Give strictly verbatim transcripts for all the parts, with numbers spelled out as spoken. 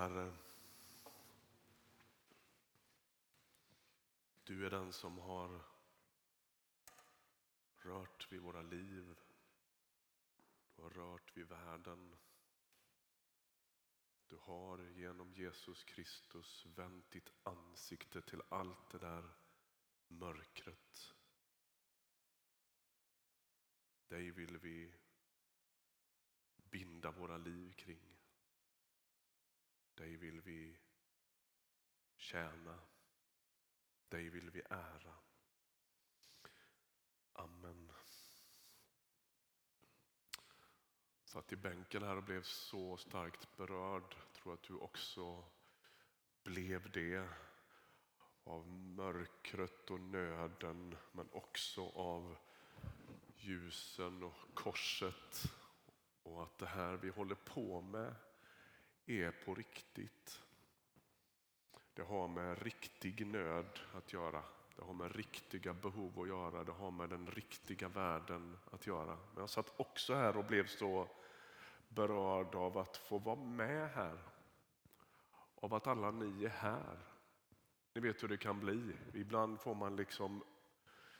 Herre, du är den som har rört vid våra liv. Du har rört vid världen. Du har genom Jesus Kristus vänt ditt ansikte till allt det där mörkret. Dig vill vi binda våra liv kring. Dig vill vi tjäna. Dig vill vi ära. Amen. Satt i bänken här och blev så starkt berörd. Tror att du också blev det. Av mörkret och nöden. Men också av ljusen och korset. Och att det här vi håller på med är på riktigt. Det har med riktig nöd att göra. Det har med riktiga behov att göra. Det har med den riktiga världen att göra. Men jag satt också här och blev så berörd av att få vara med här. Av att alla ni är här. Ni vet hur det kan bli. Ibland får man liksom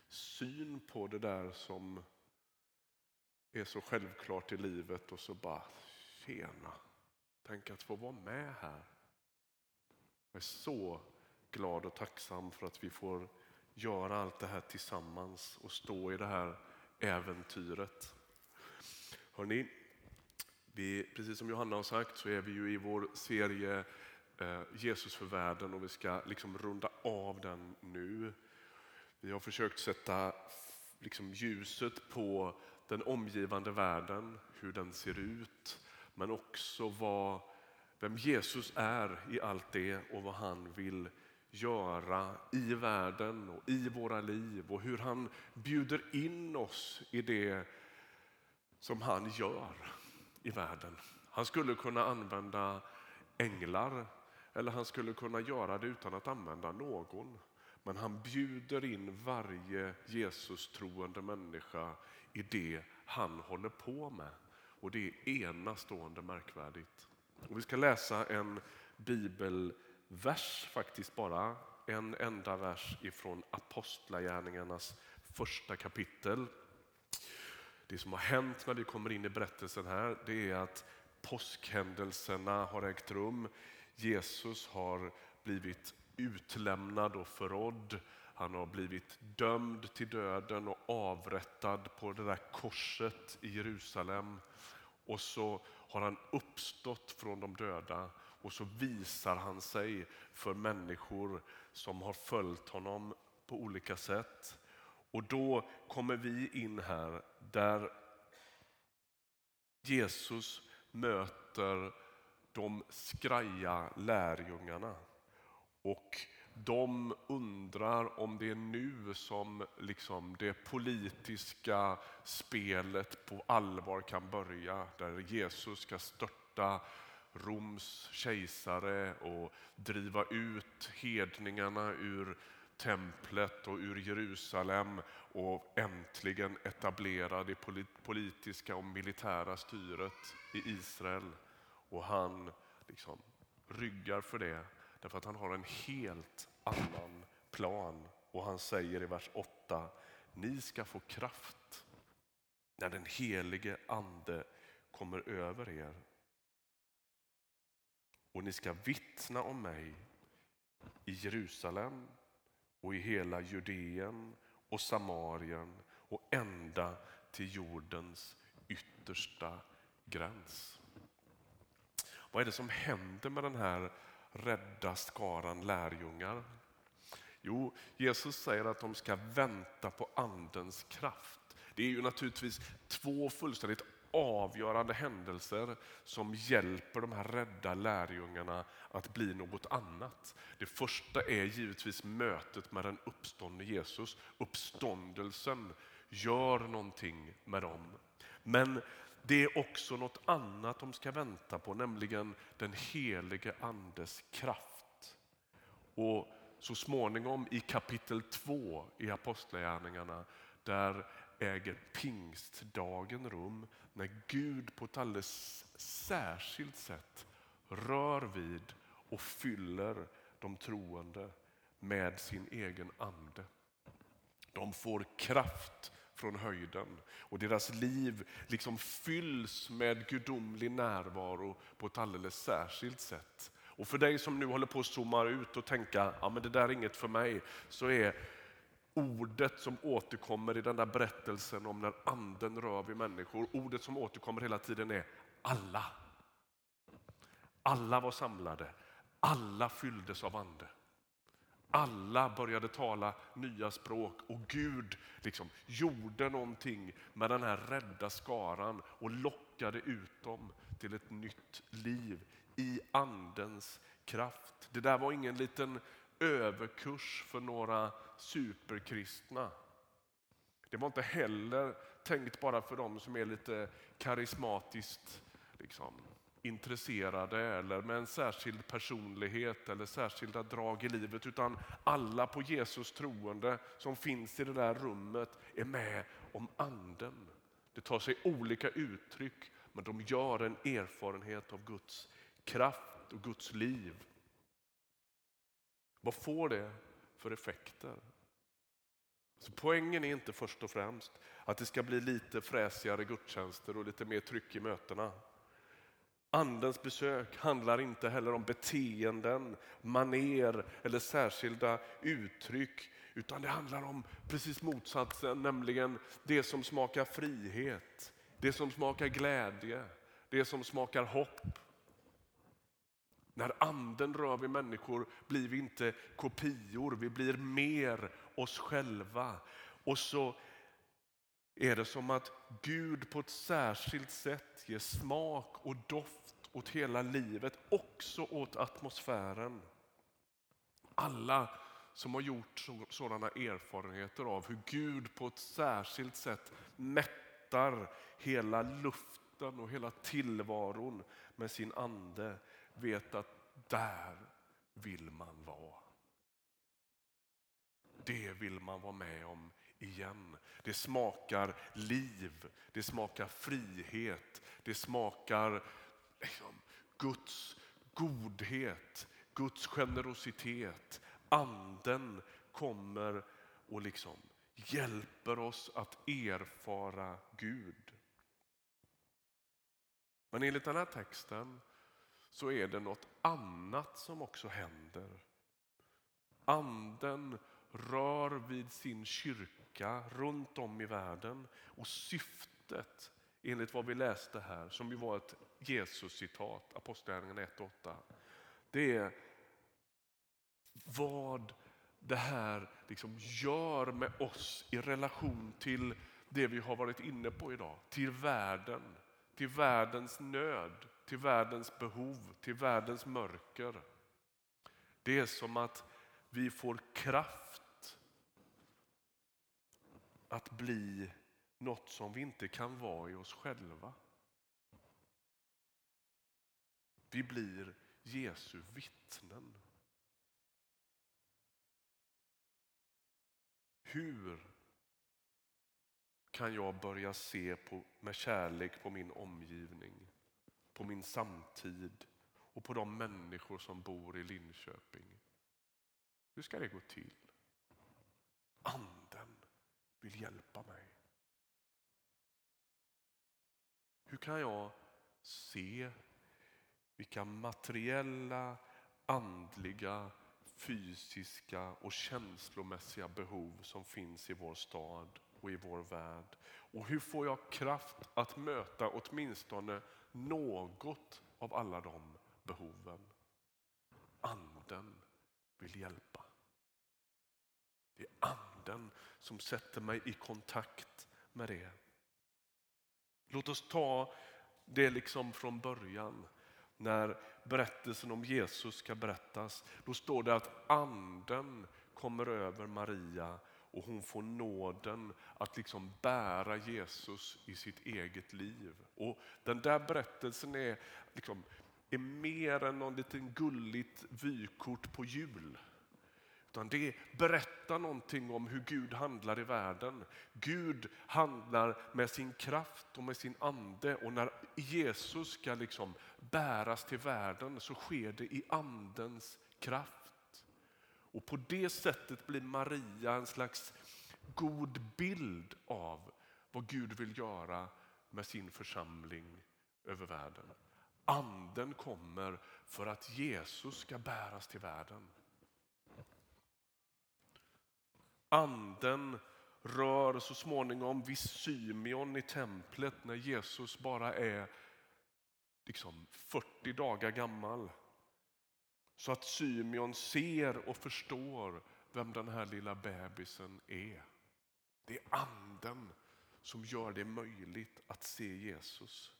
syn på det där som är så självklart i livet. Och så bara, tjena. Tänk att få vara med här. Jag är så glad och tacksam för att vi får göra allt det här tillsammans och stå i det här äventyret. Hörrni, vi, precis som Johanna har sagt så är vi ju i vår serie eh, Jesus för världen och vi ska liksom runda av den nu. Vi har försökt sätta liksom ljuset på den omgivande världen, hur den ser ut, men också vad vem Jesus är i allt det och vad han vill göra i världen och i våra liv. Och hur han bjuder in oss i det som han gör i världen. Han skulle kunna använda änglar eller han skulle kunna göra det utan att använda någon. Men han bjuder in varje Jesus-troende människa i det han håller på med. Och det är enastående märkvärdigt. Och vi ska läsa en bibelvers faktiskt bara. En enda vers ifrån Apostlagärningarnas första kapitel. Det som har hänt när vi kommer in i berättelsen här, det är att påskhändelserna har ägt rum. Jesus har blivit utlämnad och förrådd. Han har blivit dömd till döden och avrättad på det där korset i Jerusalem. Och så har han uppstått från de döda och så visar han sig för människor som har följt honom på olika sätt. Och då kommer vi in här där Jesus möter de skraja lärjungarna. Och de undrar om det är nu som liksom det politiska spelet på allvar kan börja. Där Jesus ska störta Roms kejsare och driva ut hedningarna ur templet och ur Jerusalem. Och äntligen etablera det politiska och militära styret i Israel. Och han liksom ryggar för det. Därför att han har en helt annan plan. Och han säger i vers åtta. Ni ska få kraft när den helige ande kommer över er. Och ni ska vittna om mig i Jerusalem och i hela Judén och Samarien och ända till jordens yttersta gräns. Vad är det som händer med den här rädda skaran lärjungar? Jo, Jesus säger att de ska vänta på andens kraft. Det är ju naturligtvis två fullständigt avgörande händelser som hjälper de här rädda lärjungarna att bli något annat. Det första är givetvis mötet med den uppståndne Jesus. Uppståndelsen gör någonting med dem. Men det är också något annat de ska vänta på, nämligen den helige andes kraft. Och så småningom i kapitel två i Apostlagärningarna, där äger pingstdagen rum när Gud på ett alldeles särskilt sätt rör vid och fyller de troende med sin egen ande. De får kraft från höjden och deras liv liksom fylls med gudomlig närvaro på ett alldeles särskilt sätt. Och för dig som nu håller på att zooma ut och tänka, ja men det där är inget för mig, så är ordet som återkommer i den där berättelsen om när anden rör vid människor, ordet som återkommer hela tiden är alla. Alla var samlade, alla fylldes av ande. Alla började tala nya språk och Gud liksom gjorde någonting med den här rädda skaran och lockade ut dem till ett nytt liv i andens kraft. Det där var ingen liten överkurs för några superkristna. Det var inte heller tänkt bara för dem som är lite karismatiskt liksom intresserade eller med en särskild personlighet eller särskilda drag i livet, utan alla på Jesus troende som finns i det där rummet är med om anden. Det tar sig olika uttryck, men de gör en erfarenhet av Guds kraft och Guds liv. Vad får det för effekter? Så poängen är inte först och främst att det ska bli lite fräsigare gudstjänster och lite mer tryck i mötena. Andens besök handlar inte heller om beteenden, maner eller särskilda uttryck, utan det handlar om precis motsatsen, nämligen det som smakar frihet, det som smakar glädje, det som smakar hopp. När anden rör vid människor blir vi inte kopior, vi blir mer oss själva. Och så är det som att Gud på ett särskilt sätt ger smak och doft åt hela livet, också åt atmosfären. Alla som har gjort sådana erfarenheter av hur Gud på ett särskilt sätt mättar hela luften och hela tillvaron med sin ande vet att där vill man vara. Det vill man vara med om igen. Det smakar liv, det smakar frihet, det smakar liksom Guds godhet, Guds generositet. Anden kommer och liksom hjälper oss att erfara Gud. Men enligt den här texten så är det något annat som också händer. Anden rör vid sin kyrka runt om i världen. Och syftet, enligt vad vi läste här, som ju var ett Jesus-citat, Apostlagärningarna ett åtta. Det är vad det här liksom gör med oss i relation till det vi har varit inne på idag. Till världen, till världens nöd, till världens behov, till världens mörker. Det är som att vi får kraft att bli något som vi inte kan vara i oss själva. Vi blir Jesu vittnen. Hur kan jag börja se på, med kärlek på min omgivning, på min samtid och på de människor som bor i Linköping? Hur ska det gå till? Anden vill hjälpa mig. Hur kan jag se vilka materiella, andliga, fysiska och känslomässiga behov som finns i vår stad och i vår värld? Och hur får jag kraft att möta åtminstone något av alla de behoven? Anden vill hjälpa. Det är anden som sätter mig i kontakt med det. Låt oss ta det liksom från början. När berättelsen om Jesus ska berättas, då står det att anden kommer över Maria och hon får nåden att liksom bära Jesus i sitt eget liv. Och den där berättelsen är liksom är mer än någon liten gulligt vykort på jul. Utan det berättar någonting om hur Gud handlar i världen. Gud handlar med sin kraft och med sin ande. Och när Jesus ska liksom bäras till världen så sker det i andens kraft. Och på det sättet blir Maria en slags god bild av vad Gud vill göra med sin församling över världen. Anden kommer för att Jesus ska bäras till världen. Anden rör så småningom vid Simeon i templet när Jesus bara är liksom fyrtio dagar gammal. Så att Simeon ser och förstår vem den här lilla bebisen är. Det är anden som gör det möjligt att se Jesus.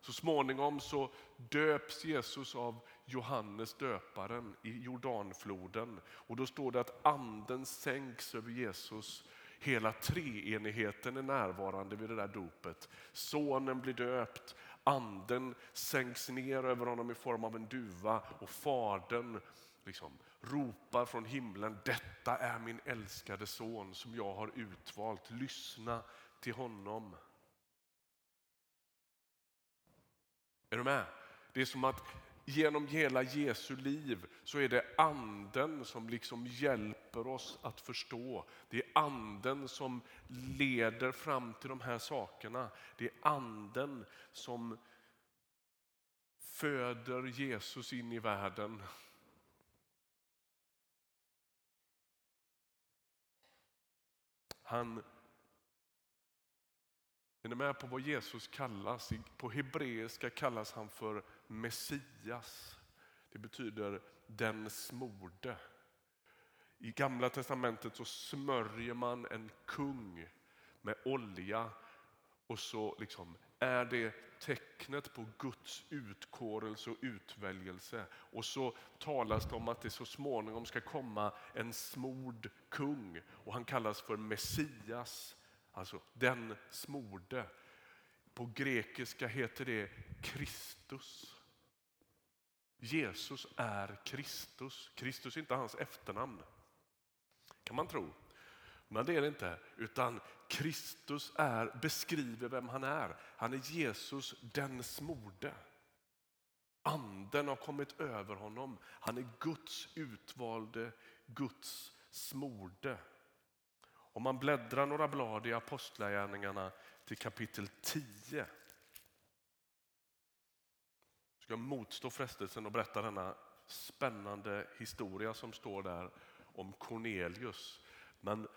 Så småningom så döps Jesus av Johannes döparen i Jordanfloden. Och då står det att anden sänks över Jesus. Hela treenigheten är närvarande vid det där dopet. Sonen blir döpt, anden sänks ner över honom i form av en duva. Och fadern liksom ropar från himlen: detta är min älskade son som jag har utvalt. Lyssna till honom. Är du med? Det är som att genom hela Jesu liv så är det anden som liksom hjälper oss att förstå. Det är anden som leder fram till de här sakerna. Det är anden som föder Jesus in i världen. Han Är ni med på vad Jesus kallas? På hebreiska kallas han för Messias. Det betyder den smorde. I Gamla testamentet så smörjer man en kung med olja. Och så liksom är det tecknet på Guds utkårelse och utväljelse. Och så talas det om att det så småningom ska komma en smord kung. Och han kallas för Messias. Alltså den smorde. På grekiska heter det Kristus. Jesus är Kristus. Kristus är inte hans efternamn, kan man tro. Men det är det inte. Utan Kristus är, beskriver vem han är. Han är Jesus den smorde. Anden har kommit över honom. Han är Guds utvalde, Guds smorde. Om man bläddrar några blad i Apostlagärningarna till kapitel tio. Ska jag motstå frestelsen och berätta denna spännande historia som står där om Cornelius. Men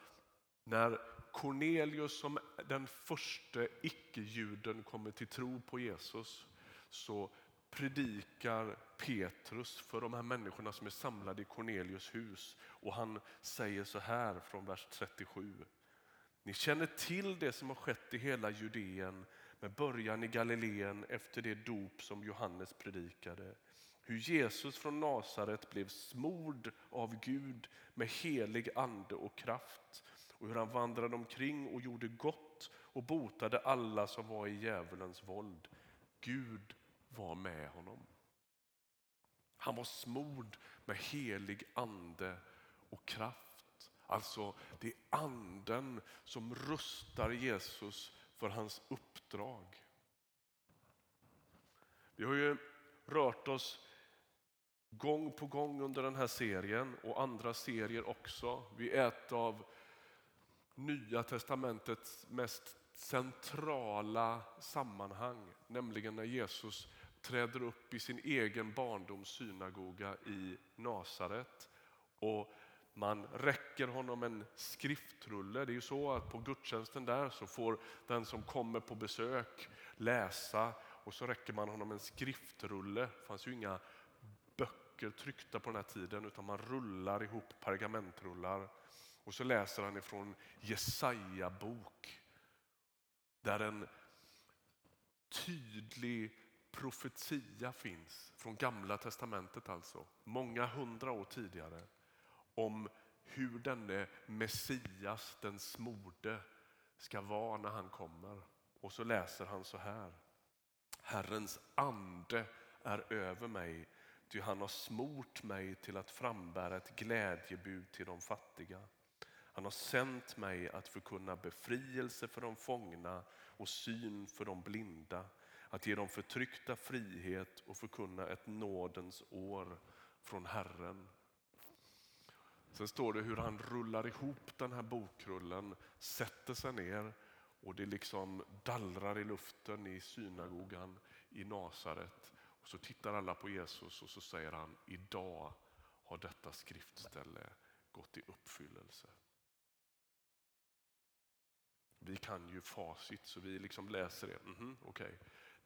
när Cornelius som den första icke-juden kommer till tro på Jesus, så predikar Petrus för de här människorna som är samlade i Cornelius hus. Och han säger så här från vers trettiosju. Ni känner till det som har skett i hela Judén med början i Galileen efter det dop som Johannes predikade. Hur Jesus från Nasaret blev smord av Gud med helig ande och kraft. Och hur han vandrade omkring och gjorde gott och botade alla som var i djävulens våld. Gud var med honom. Han var smord med helig ande och kraft. Alltså det är anden som rustar Jesus för hans uppdrag. Vi har ju rört oss gång på gång under den här serien och andra serier också. Vi är ett av Nya testamentets mest centrala sammanhang, nämligen när Jesus träder upp i sin egen barndoms synagoga i Nasaret och man räcker honom en skriftrulle. Det är ju så att på gudstjänsten där så får den som kommer på besök läsa, och så räcker man honom en skriftrulle. Det fanns ju inga böcker tryckta på den här tiden, utan man rullar ihop pergamentrullar, och så läser han ifrån Jesaja bok, där en tydlig profetia finns från Gamla testamentet, alltså många hundra år tidigare, om hur denne Messias, den smorde, ska vara när han kommer. Och så läser han så här: Herrens ande är över mig, Ty han har smort mig till att frambära ett glädjebud till de fattiga. Han har sänt mig att förkunna befrielse för de fångna och syn för de blinda, att ge de förtryckta frihet och förkunna ett nådens år från Herren. Sen står det hur han rullar ihop den här bokrullen, sätter sig ner och det liksom dallrar i luften i synagogan i Nasaret. Och så tittar alla på Jesus och så säger han: idag har detta skriftställe gått i uppfyllelse. Vi kan ju facit så vi liksom läser det. Mm-hmm, okay.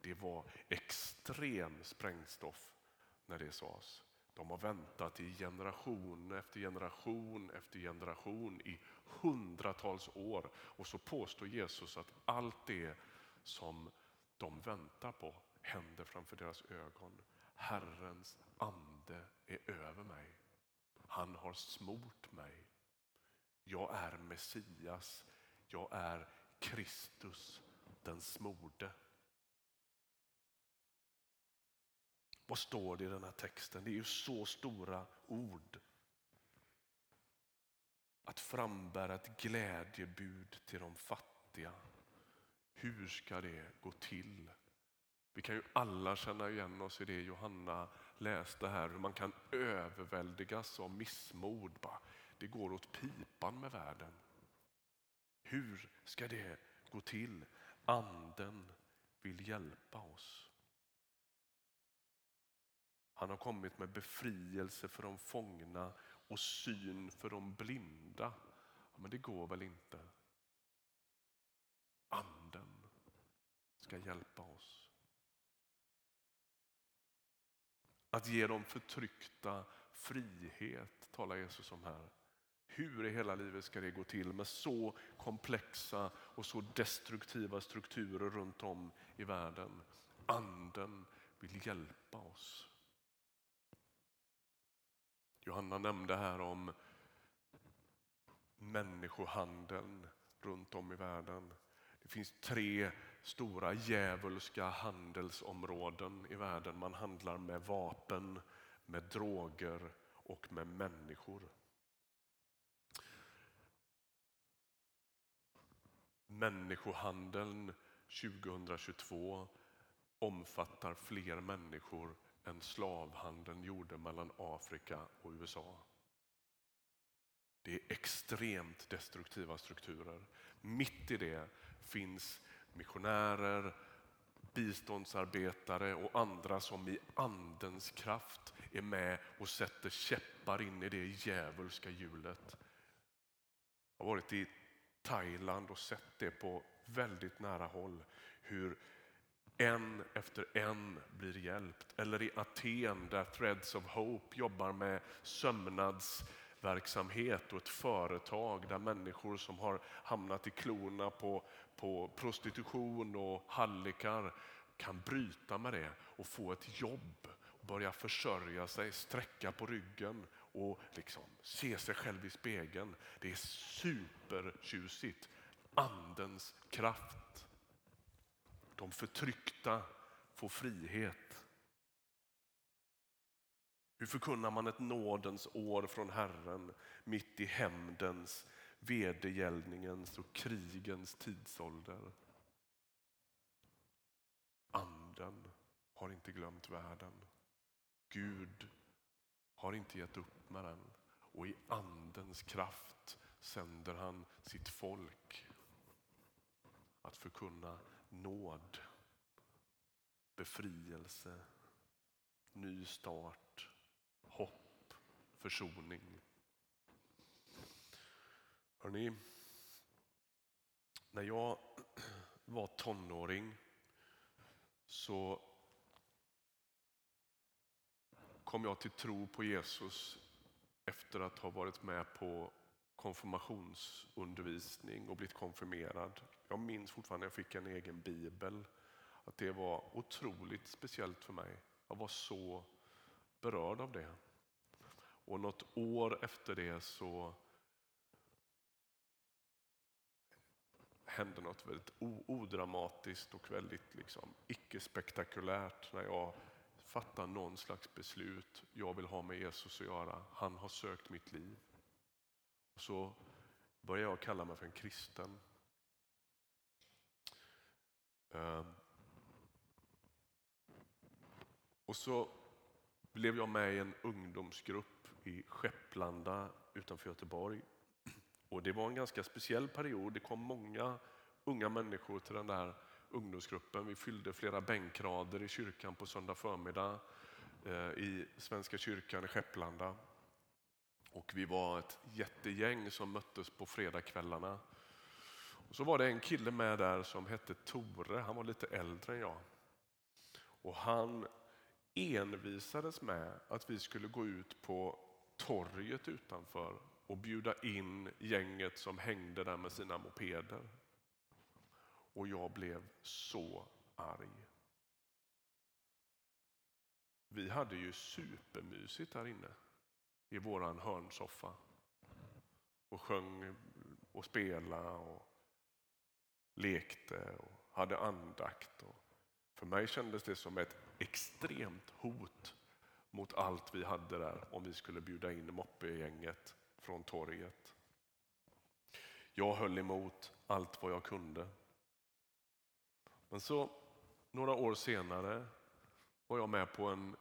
Det var extrem sprängstoff när det sades. De har väntat i generation efter generation efter generation i hundratals år. Och så påstår Jesus att allt det som de väntar på händer framför deras ögon. Herrens ande är över mig. Han har smort mig. Jag är Messias. Jag är Kristus, den smorde. Vad står det i den här texten? Det är ju så stora ord. Att frambära ett glädjebud till de fattiga. Hur ska det gå till? Vi kan ju alla känna igen oss i det Johanna läste här. Hur man kan överväldigas av missmod. Det går åt pipan med världen. Hur ska det gå till? Anden vill hjälpa oss. Han har kommit med befrielse för de fångna och syn för de blinda. Ja, men det går väl inte. Anden ska hjälpa oss. Att ge de förtryckta frihet, talar Jesus om här. Hur i hela livet ska det gå till med så komplexa och så destruktiva strukturer runt om i världen? Anden vill hjälpa oss. Johanna nämnde här om människohandeln runt om i världen. Det finns tre stora djävulska handelsområden i världen. Man handlar med vapen, med droger och med människor. Människohandeln tjugohundratjugotvå omfattar fler människor än slavhandeln gjorde mellan Afrika och U S A. Det är extremt destruktiva strukturer. Mitt i det finns missionärer, biståndsarbetare och andra som i andens kraft är med och sätter käppar in i det djävulska hjulet. Jag har varit i Thailand och sett det på väldigt nära håll, hur en efter en blir hjälpt. Eller i Aten där Threads of Hope jobbar med sömnadsverksamhet och ett företag där människor som har hamnat i klorna på, på prostitution och hallickar kan bryta med det och få ett jobb, börja försörja sig, sträcka på ryggen och liksom se sig själv i spegeln. Det är supertjusigt. Andens kraft. De förtryckta får frihet. Hur förkunnar man ett nådens år från Herren mitt i hämndens, vedergällningens och krigens tidsålder? Anden har inte glömt världen. Gud har inte gett upp med den. Och i andens kraft sänder han sitt folk att förkunna nåd, befrielse, ny start, hopp, försoning. Hörrni, när jag var tonåring så kom jag till tro på Jesus efter att ha varit med på konfirmationsundervisning och blivit konfirmerad. Jag minns fortfarande jag fick en egen bibel. Att det var otroligt speciellt för mig. Jag var så berörd av det. Och något år efter det så hände något väldigt odramatiskt och väldigt liksom icke-spektakulärt när jag fatta någon slags beslut. Jag vill ha med Jesus att göra. Han har sökt mitt liv. Och så börjar jag kalla mig för en kristen. Och så blev jag med i en ungdomsgrupp i Skepplanda utanför Göteborg. Och det var en ganska speciell period. Det kom många unga människor till den där ungdomsgruppen. Vi fyllde flera bänkrader i kyrkan på söndag förmiddag i Svenska kyrkan i Skepplanda. Och vi var ett jättegäng som möttes på fredagskvällarna. Och så var det en kille med där som hette Tore. Han var lite äldre än jag. Och han envisades med att vi skulle gå ut på torget utanför och bjuda in gänget som hängde där med sina mopeder. Och jag blev så arg. Vi hade ju supermysigt här inne i våran hörnsoffa och sjöng och spelade och lekte och hade andakt. Och för mig kändes det som ett extremt hot mot allt vi hade där om vi skulle bjuda in moppegänget från torget. Jag höll emot allt vad jag kunde. Men så några år senare var jag med på en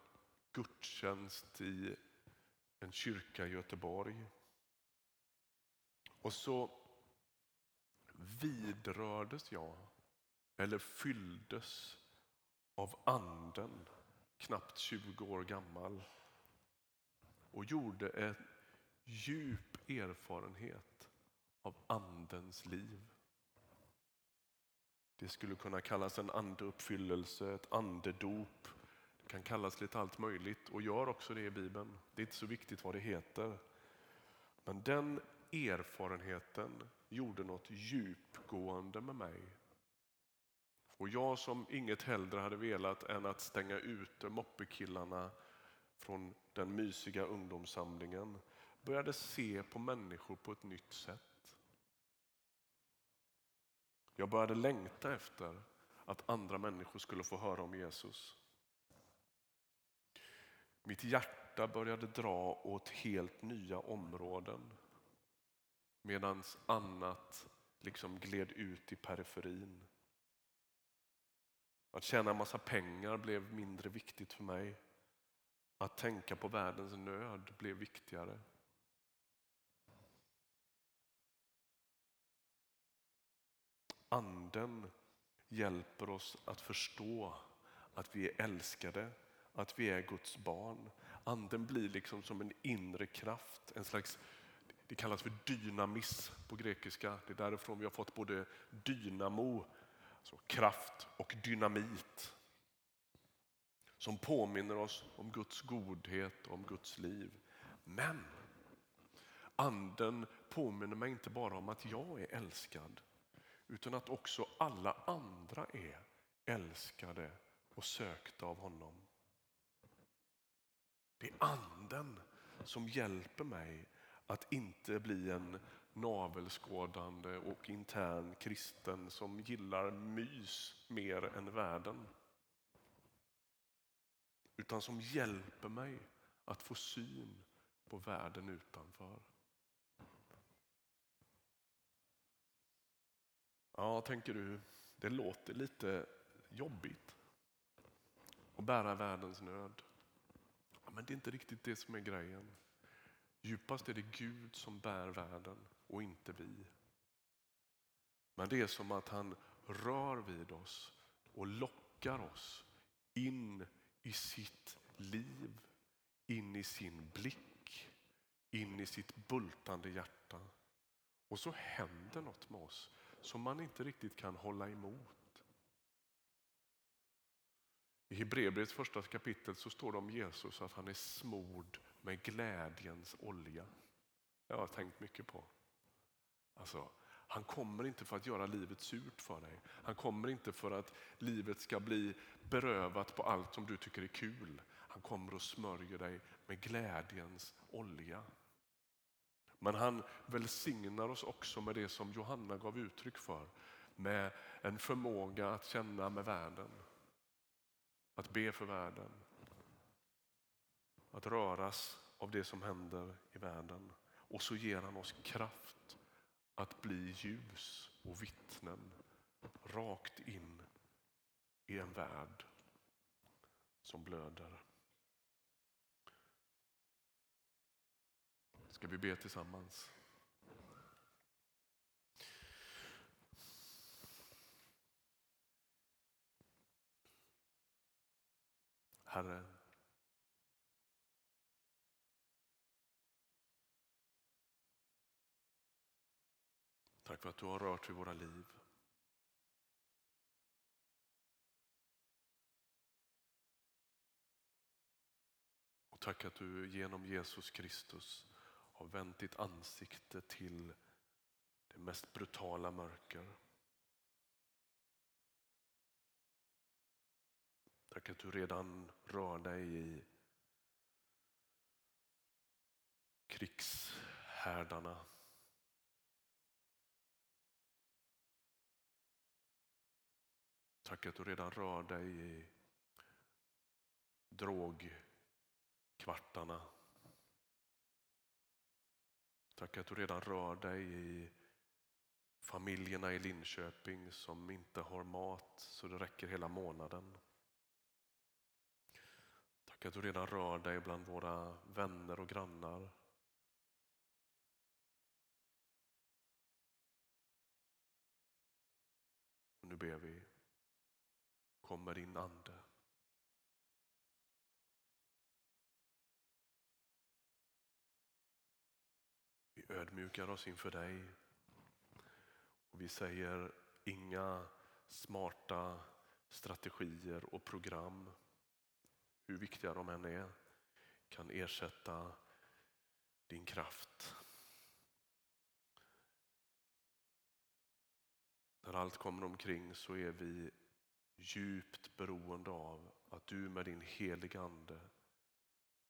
gudstjänst i en kyrka i Göteborg. Och så vidrördes jag, eller fylldes av anden, knappt tjugo år gammal. Och gjorde en djup erfarenhet av andens liv. Det skulle kunna kallas en andeuppfyllelse, ett andedop. Det kan kallas lite allt möjligt och gör också det i Bibeln. Det är inte så viktigt vad det heter. Men den erfarenheten gjorde något djupgående med mig. Och jag som inget hellre hade velat än att stänga ute moppekillarna från den mysiga ungdomssamlingen började se på människor på ett nytt sätt. Jag började längta efter att andra människor skulle få höra om Jesus. Mitt hjärta började dra åt helt nya områden. Medan annat liksom gled ut i periferin. Att tjäna en massa pengar blev mindre viktigt för mig. Att tänka på världens nöd blev viktigare. Anden hjälper oss att förstå att vi är älskade, att vi är Guds barn. Anden blir liksom som en inre kraft, en slags, det kallas för dynamis på grekiska. Det är därifrån vi har fått både dynamo, alltså kraft, och dynamit. Som påminner oss om Guds godhet, om Guds liv. Men anden påminner mig inte bara om att jag är älskad, utan att också alla andra är älskade och sökta av honom. Det är anden som hjälper mig att inte bli en navelskådande och intern kristen som gillar mys mer än världen. Utan som hjälper mig att få syn på världen utanför. Ja, tänker du, det låter lite jobbigt att bära världens nöd. Ja, men det är inte riktigt det som är grejen. Djupast är det Gud som bär världen och inte vi. Men det är som att han rör vid oss och lockar oss in i sitt liv, in i sin blick, in i sitt bultande hjärta. Och så händer något med oss som man inte riktigt kan hålla emot. I Hebreerbrevets första kapitel så står det om Jesus att han är smord med glädjens olja. Jag har tänkt mycket på. Alltså, han kommer inte för att göra livet surt för dig. Han kommer inte för att livet ska bli berövat på allt som du tycker är kul. Han kommer och smörjer dig med glädjens olja. Men han välsignar oss också med det som Johanna gav uttryck för. Med en förmåga att känna med världen. Att be för världen. att röras av det som händer i världen. Och så ger han oss kraft att bli ljus och vittnen rakt in i en värld som blöder. Ska vi be tillsammans? Herre, tack för att du har rört vid våra liv. Och tack att du genom Jesus Kristus har vänt ditt ansikte till det mest brutala mörker. Tack att du redan rör dig i krigshärdarna. Tack att du redan rör dig i drogkvartarna. Tack att du redan rör dig i familjerna i Linköping som inte har mat så det räcker hela månaden. Tack att du redan rör dig bland våra vänner och grannar. Och nu ber vi, kom med din ande. Vi ödmjukar oss inför dig och vi säger inga smarta strategier och program, hur viktiga de än är, kan ersätta din kraft. När allt kommer omkring så är vi djupt beroende av att du med din heliga ande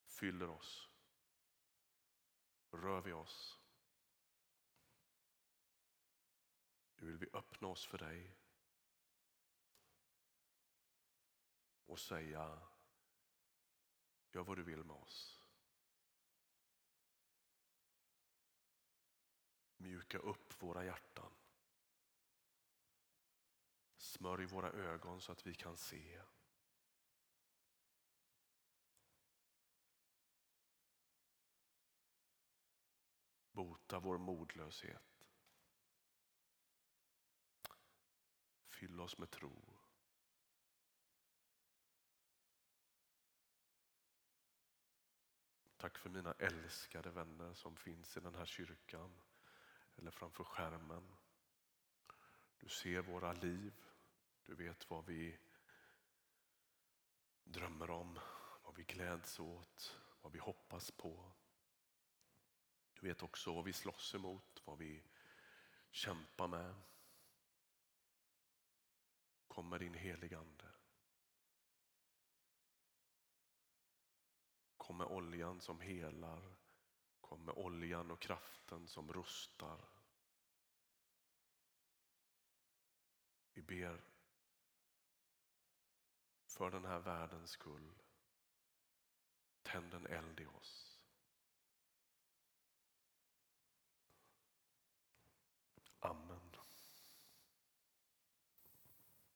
fyller oss, rör vid oss. Nu vill vi öppna oss för dig och säga, gör vad du vill med oss. Mjuka upp våra hjärtan. Smörj våra ögon så att vi kan se. Bota vår modlöshet. Fyll oss med tro. Tack för mina älskade vänner som finns i den här kyrkan eller framför skärmen. Du ser våra liv. Du vet vad vi drömmer om, vad vi gläds åt, vad vi hoppas på. Du vet också vad vi slåss emot, vad vi kämpar med. Kom med din heliga ande. Kom med oljan som helar. Kom med oljan och kraften som rustar. Vi ber för den här världens skull. Tänd en eld i oss.